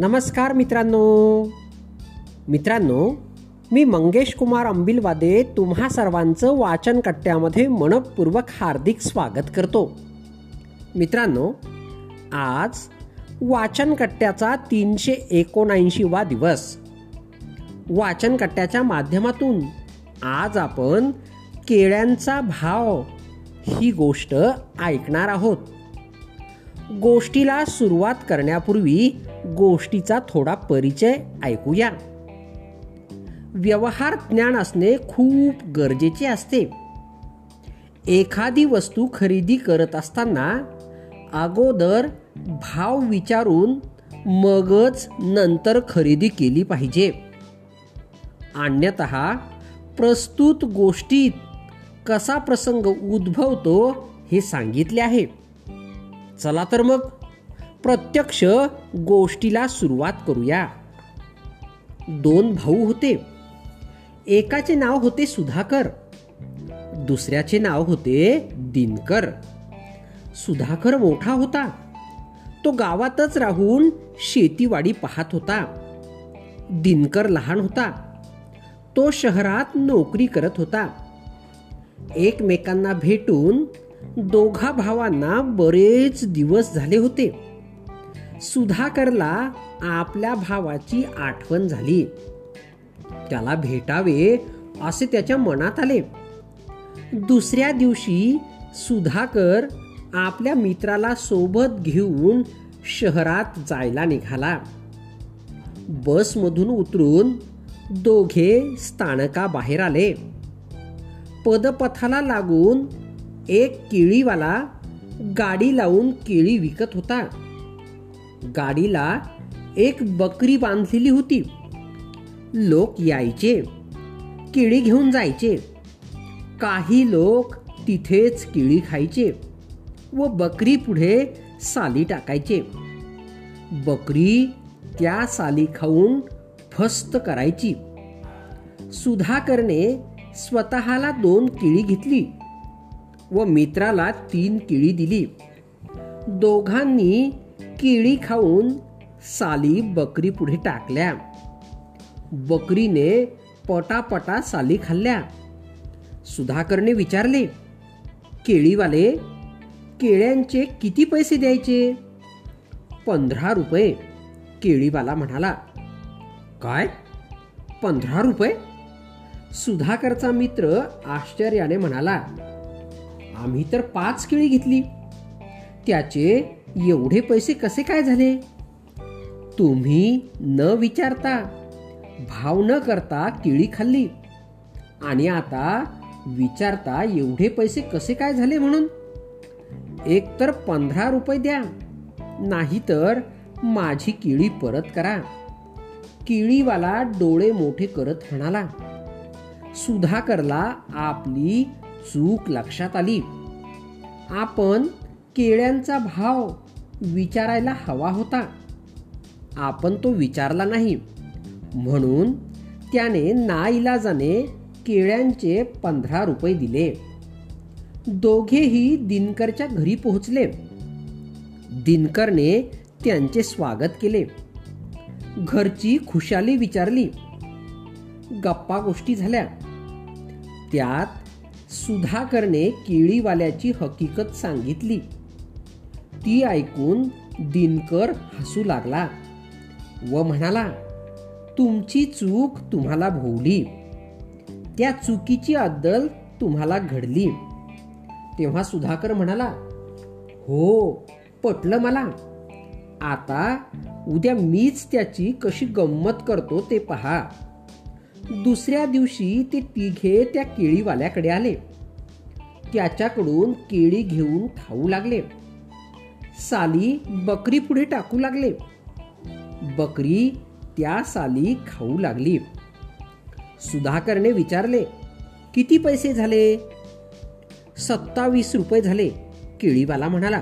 नमस्कार मित्रांनो, मी मंगेश कुमार अंबिलवादे तुम्हा सर्वांचं वाचन कट्ट्यामध्ये मनपूर्वक हार्दिक स्वागत करतो. मित्रांनो, आज वाचन कट्ट्याचा 379वा दिवस. वाचन कट्ट्याच्या माध्यमातून आज आपण केळ्यांचा भाव ही गोष्ट ऐकणार आहोत. गोष्टीला सुरुवात करण्यापूर्वी गोष्टीचा थोडा परिचय ऐकूया. व्यवहार ज्ञान असणे खूप गरजेचे असते. एखादी वस्तू खरेदी करत असताना अगोदर भाव विचारून मगच नंतर खरेदी केली पाहिजे. अन्यतः प्रस्तुत गोष्टीत कसा प्रसंग उद्भवतो हे सांगितले आहे. चला तर मग प्रत्यक्ष गोष्टीला सुरुवात करूया. दोन भाऊ होते. एकाचे नाव होते सुधाकर, दुसऱ्याचे नाव होते दिनकर. सुधाकर मोठा होता. तो गावातच राहून शेतीवाडी पाहत होता. दिनकर लहान होता. तो शहरात नोकरी करत होता. एकमेकांना भेटून दोघा भावांना बरेच दिवस झाले होते. सुधाकरला आपल्या भावाची आठवण झाली. त्याला भेटावे असे त्याच्या मनात आले. दुसऱ्या दिवशी सुधाकर आपल्या मित्राला सोबत घेऊन शहरात जायला निघाला. बसमधून उतरून दोघे स्थानकाबाहेर आले. पदपथाला लागून एक केळीवाला गाडी लावून केळी विकत होता. गाडीला एक बकरी बांधलेली होती. लोक यायचे, केळी घेऊन जायचे. काही लोक तिथेच केळी खायचे व बकरी पुढे साली टाकायचे. बकरी त्या साली खाऊन फस्त करायची. सुधाकरने स्वतःला 2 केळी घेतली व मित्राला 3 केळी दिली. दोघांनी केळी खाऊन साली बकरी पुढे टाकल्या. बकरीने पटापटा साली खाल्ल्या. सुधाकरने विचारले, केळीवाले, केळ्यांचे किती पैसे द्यायचे? 15 रुपये. केळीवाला म्हणाला. काय, 15 रुपये? सुधाकरचा मित्र आश्चर्याने म्हणाला, आम्ही तर 5 केळी घेतली, त्याचे एवढे पैसे कसे काय झाले? तुम्ही न विचारता, भाव न करता केळी खाल्ली आणि आता विचारता एवढे पैसे कसे काय झाले? म्हणून एक तर 15 रुपये द्या, नाहीतर माझी केळी परत करा. केळीवाला डोळे मोठे करत म्हणाला. सुधाकरला आपली चूक लक्षात आली. आपण केळ्यांचा भाव विचारायला हवा होता. आपण तो विचारला नाही, म्हणून त्याने नाईलाजाने केळ्यांचे 15 रुपये दिले. दोघेही दिनकरच्या घरी पोहोचले. दिनकरने त्यांचे स्वागत केले. घरची खुशाली विचारली. गप्पा गोष्टी झाल्या. त्यात सुधाकरने केळीवाल्याची हकीकत सांगितली. ती ऐकून दिनकर हसू लागला व म्हणाला, तुमची चूक तुम्हाला भोवली, त्या चुकीची अद्दल तुम्हाला घडली. तेव्हा सुधाकर म्हणाला, हो, पटलं मला. आता उद्या मीच त्याची कशी गंमत करतो ते पहा. दुसऱ्या दिवशी ते तिघे त्या केळीवाल्याकडे आले. त्याच्याकडून केळी घेऊन खाऊ लागले. साली बकरी पुढे टाकू लागले. बकरी त्या साली खाऊ लागली. सुधाकरने विचारले, किती पैसे झाले? 27 रुपये झाले. केळीवाला म्हणाला,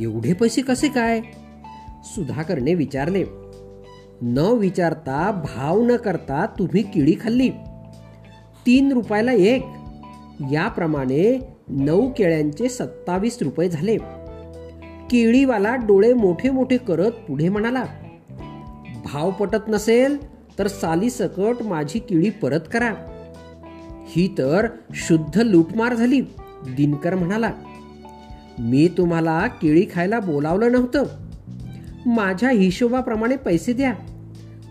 एवढे पैसे कसे काय? सुधाकरने विचारले, न विचारता, भाव न करता तुम्ही केळी खाल्ली. 3 रुपयाला 1, याप्रमाणे 9 केळ्यांचे 27 रुपये झाले. केळीवाला डोळे मोठे मोठे करत पुढे म्हणाला, भाव पटत नसेल तर सालीसकट माझी किळी परत करा. ही तर शुद्ध लूटमार झाली. दिनकर म्हणाला, मी तुम्हाला केळी खायला बोलावलं नव्हतं. माझ्या हिशोबाप्रमाणे पैसे द्या,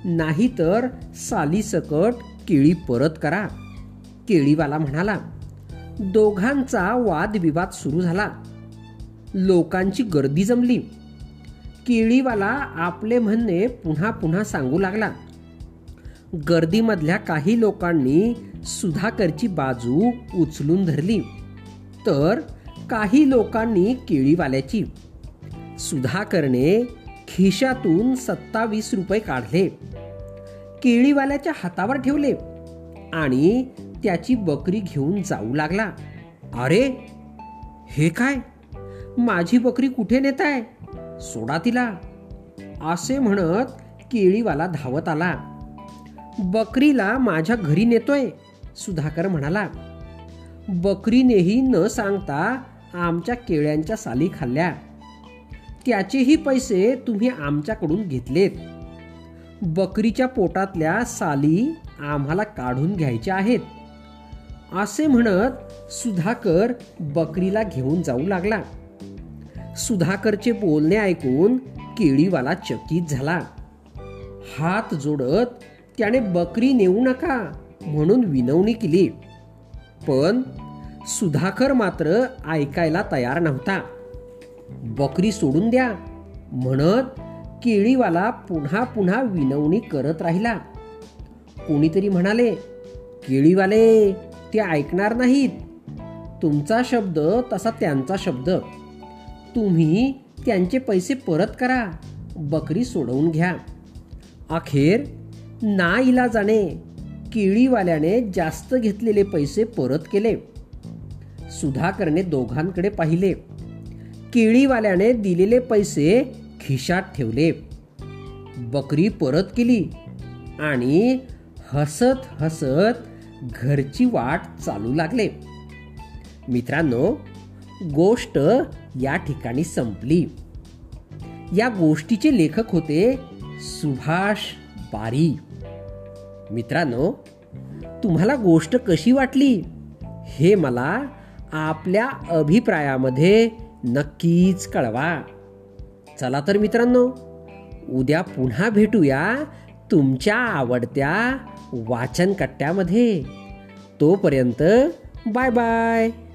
नाहीतर सालीसकट केळी परत करा. केळीवाला म्हणाला. दोघांचा वादविवाद सुरू झाला. लोकांची गर्दी जमली. केळीवाला आपले म्हणणे पुन्हा पुन्हा सांगू लागला. गर्दीमधल्या काही लोकांनी सुधाकरची बाजू उचलून धरली, तर काही लोकांनी केळीवाल्याची. सुधाकरने खिशातून 27 रुपये काढले, केळीवाल्याच्या हातावर ठेवले आणि त्याची बकरी घेऊन जाऊ लागला. अरे हे काय, माझी बकरी कुठे नेताय, सोडा तिला, असे म्हणत केळीवाला धावत आला. बकरीला माझ्या घरी नेतोय, सुधाकर म्हणाला. बकरीनेही न सांगता आमच्या केळ्यांच्या साली खाल्ल्या, त्याचेही पैसे तुम्ही आमच्याकडून घेतलेत. बकरीच्या पोटातल्या साली आम्हाला काढून घ्यायच्या आहेत, असे म्हणत सुधाकर बकरीला घेऊन जाऊ लागला. सुधाकरचे बोलणे ऐकून केळीवाला चकित झाला. हात जोडत त्याने बकरी नेऊ नका म्हणून विनवणी केली, पण सुधाकर मात्र ऐकायला तयार नव्हता. बकरी सोडून द्या म्हणत केळीवाला पुन्हा पुन्हा विनवणी करत राहिला. कोणीतरी म्हणाले, केळीवाले ते ऐकणार नाहीत, तुमचा शब्द तसा त्यांचा शब्द, तुम्ही त्यांचे पैसे परत करा, बकरी सोडवून घ्या. अखेर नाईलाजाने केळीवाल्याने जास्त घेतलेले पैसे परत केले. सुधाकरने दोघांकडे पाहिले. केळीवाल्याने दिलेले पैसे खिशात ठेवले, बकरी परत केली आणि हसत हसत घरची वाट चालू लागले. मित्रांनो, गोष्ट या ठिकाणी संपली. या गोष्टीचे लेखक होते सुभाष बारी. मित्रांनो, तुम्हाला गोष्ट कशी वाटली हे मला आपल्या अभिप्रायामध्ये नक्कीच कळवा. चला तर मित्रांनो, उद्या पुन्हा भेटूया तुमच्या आवडत्या वाचनकट्ट्यामध्ये. तोपर्यंत बाय बाय.